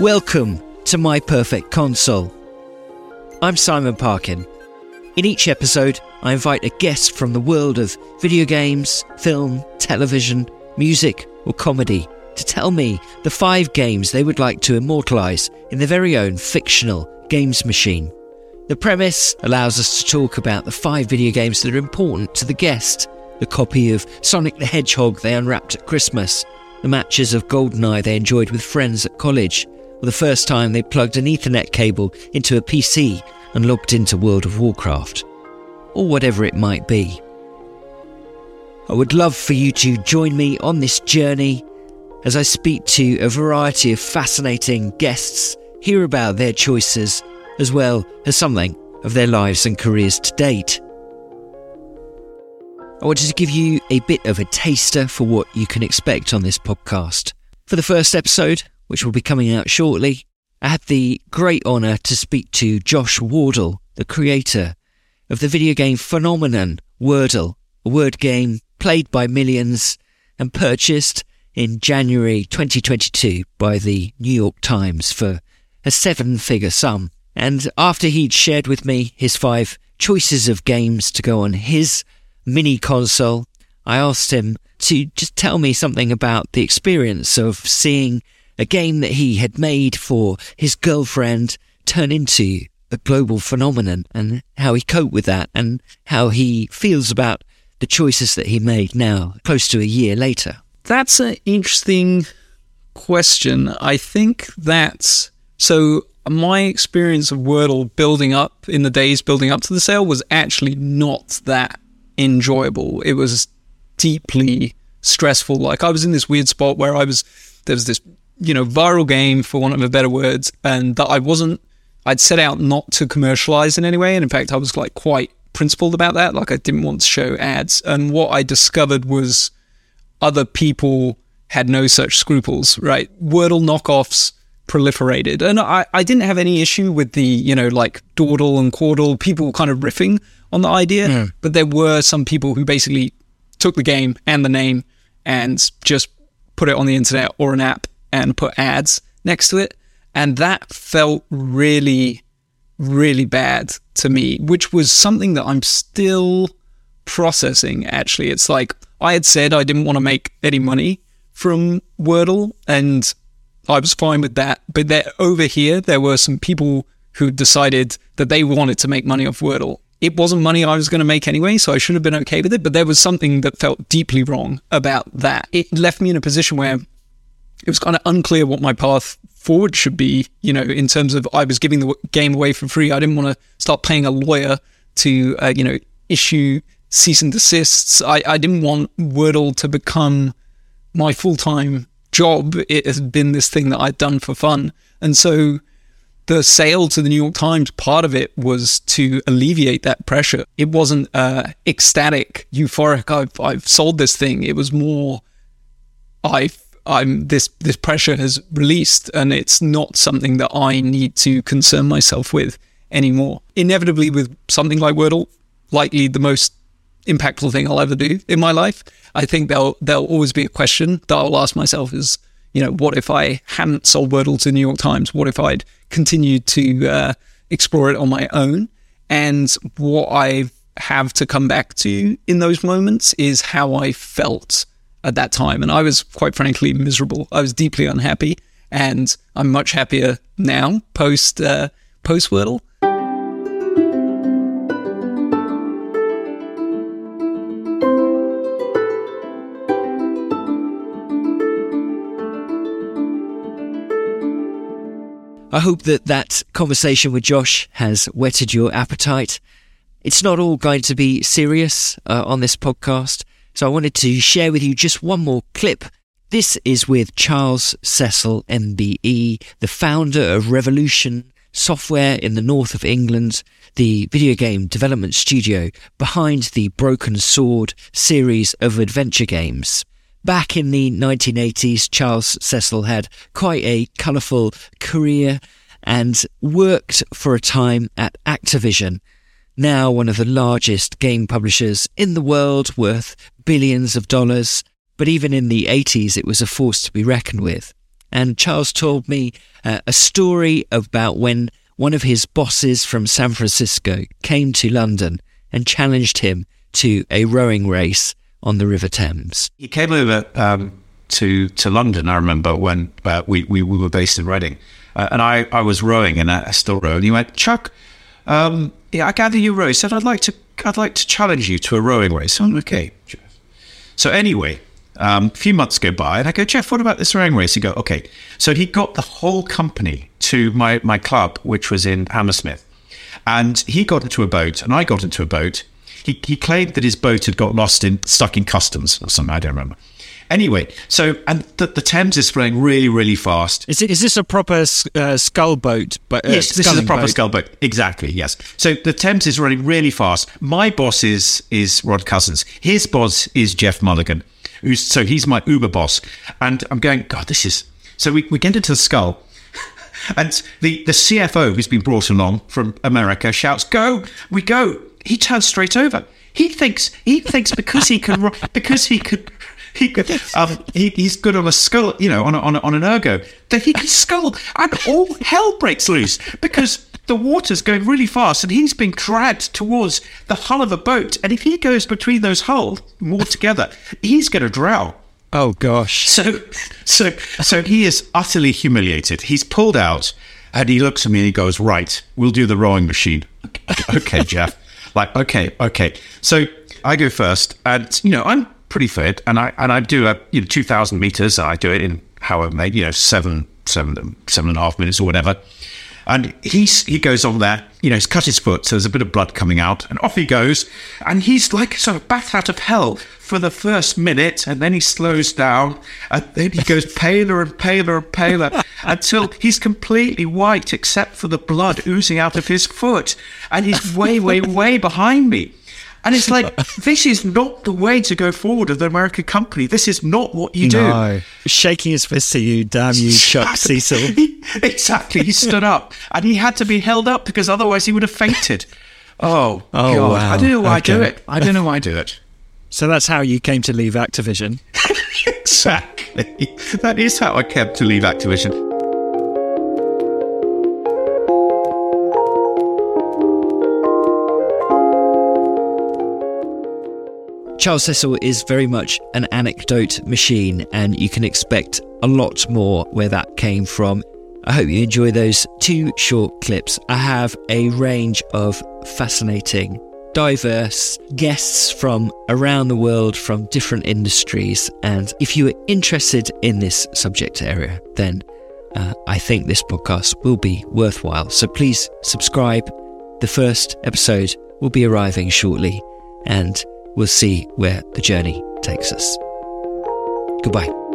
Welcome to My Perfect Console. I'm Simon Parkin. In each episode, I invite a guest from the world of video games, film, television, music, or comedy to tell me the 5 games they would like to immortalise in their very own fictional games machine. The premise allows us to talk about the 5 video games that are important to the guest, the copy of Sonic the Hedgehog they unwrapped at Christmas, the matches of GoldenEye they enjoyed with friends at college, or the first time they plugged an Ethernet cable into a PC and logged into World of Warcraft, or whatever it might be. I would love for you to join me on this journey as I speak to a variety of fascinating guests, hear about their choices, as well as something of their lives and careers to date. I wanted to give you a bit of a taster for what you can expect on this podcast. For the first episode, which will be coming out shortly, I had the great honour to speak to Josh Wardle, the creator of the video game phenomenon Wordle, a word game played by millions and purchased in January 2022 by the New York Times for a 7-figure sum. And after he'd shared with me his 5 choices of games to go on his mini console, I asked him to just tell me something about the experience of seeing a game that he had made for his girlfriend turn into a global phenomenon, and how he coped with that, and how he feels about the choices that he made now, close to a year later. That's an interesting question. I think that's... So my experience of Wordle building up in the days building up to the sale was actually not that enjoyable. It was deeply stressful. Like, I was in this weird spot where there was this, viral game, for want of a better word, and that I'd set out not to commercialize in any way. And in fact, I was like quite principled about that. Like, I didn't want to show ads. And what I discovered was other people had no such scruples, right? Wordle knockoffs proliferated. And I didn't have any issue with the, Dordle and Cordle, people kind of riffing on the idea. Yeah. But there were some people who basically took the game and the name and just put it on the internet or an app and put ads next to it. And that felt really, really bad to me, which was something that I'm still processing, actually. It's like, I had said I didn't want to make any money from Wordle, and I was fine with that. But over here, there were some people who decided that they wanted to make money off Wordle. It wasn't money I was going to make anyway, so I should have been okay with it. But there was something that felt deeply wrong about that. It left me in a position where it was kind of unclear what my path forward should be, in terms of I was giving the game away for free. I didn't want to start paying a lawyer to, issue cease and desists. I didn't want Wordle to become my full-time job. It has been this thing that I'd done for fun. And so the sale to the New York Times, part of it was to alleviate that pressure. It wasn't ecstatic, euphoric, I've sold this thing. It was more, this pressure has released, and it's not something that I need to concern myself with anymore. Inevitably, with something like Wordle, likely the most impactful thing I'll ever do in my life, I think there'll always be a question that I'll ask myself is, what if I hadn't sold Wordle to the New York Times? What if I'd continued to explore it on my own? And what I have to come back to in those moments is how I felt at that time. And I was, quite frankly, miserable. I was deeply unhappy, and I'm much happier now post Wordle. I hope that conversation with Josh has whetted your appetite. It's not all going to be serious on this podcast, so I wanted to share with you just one more clip. This is with Charles Cecil, MBE, the founder of Revolution Software in the north of England, the video game development studio behind the Broken Sword series of adventure games. Back in the 1980s, Charles Cecil had quite a colourful career and worked for a time at Activision, now one of the largest game publishers in the world, worth billions of dollars. But even in the 80s, it was a force to be reckoned with. And Charles told me a story about when one of his bosses from San Francisco came to London and challenged him to a rowing race on the River Thames. He came over to London, I remember, when we were based in Reading. And I was rowing, and I still row. And he went, "Chuck, yeah, I gather you row." He said, I'd like to challenge you to a rowing race. I'm okay, Jeff. So anyway, a few months go by, and I go, "Jeff, what about this rowing race?" He go, "Okay." So he got the whole company to my club, which was in Hammersmith. And he got into a boat, and I got into a boat. He claimed that his boat had got lost stuck in customs or something. I don't remember. Anyway, so and the Thames is flowing really, really fast. Is this a proper scull boat? But yes, this is a proper scull boat. Exactly. Yes. So the Thames is running really fast. My boss is Rod Cousins. His boss is Jeff Mulligan. So he's my Uber boss. And I'm going, God, this is. So we get into the scull. And the CFO, who's been brought along from America, shouts, "Go!" We go. He turns straight over. He thinks because he can, he's good on a scull, you know, on an ergo, that he can scull, and all hell breaks loose because the water's going really fast, and he's being dragged towards the hull of a boat, and if he goes between those hulls more together, he's going to drown. Oh gosh! So he is utterly humiliated. He's pulled out, and he looks at me and he goes, "Right, we'll do the rowing machine." Okay, Jeff. Like, okay. So I go first, and you know I'm pretty fit, and I do 2,000 meters. I do it in however many, seven and a half minutes or whatever. And he goes on there. You know, he's cut his foot, so there's a bit of blood coming out, and off he goes. And he's like sort of bat out of hell for the first minute, and then he slows down, and then he goes paler and paler and paler until he's completely white except for the blood oozing out of his foot, and he's way, way, way behind me. And it's like, this is not the way to go forward of the American company. This is not what you do. No. Shaking his fist at you, damn you, Chuck Cecil. Exactly. He stood up, and he had to be held up because otherwise he would have fainted. Oh God. Wow. I don't know why I do it. I don't know why I do it. So that's how you came to leave Activision. Exactly. That is how I came to leave Activision. Charles Cecil is very much an anecdote machine, and you can expect a lot more where that came from. I hope you enjoy those two short clips. I have a range of fascinating, diverse guests from around the world, from different industries, and if you are interested in this subject area, then I think this podcast will be worthwhile. So please subscribe. The first episode will be arriving shortly, and we'll see where the journey takes us. Goodbye.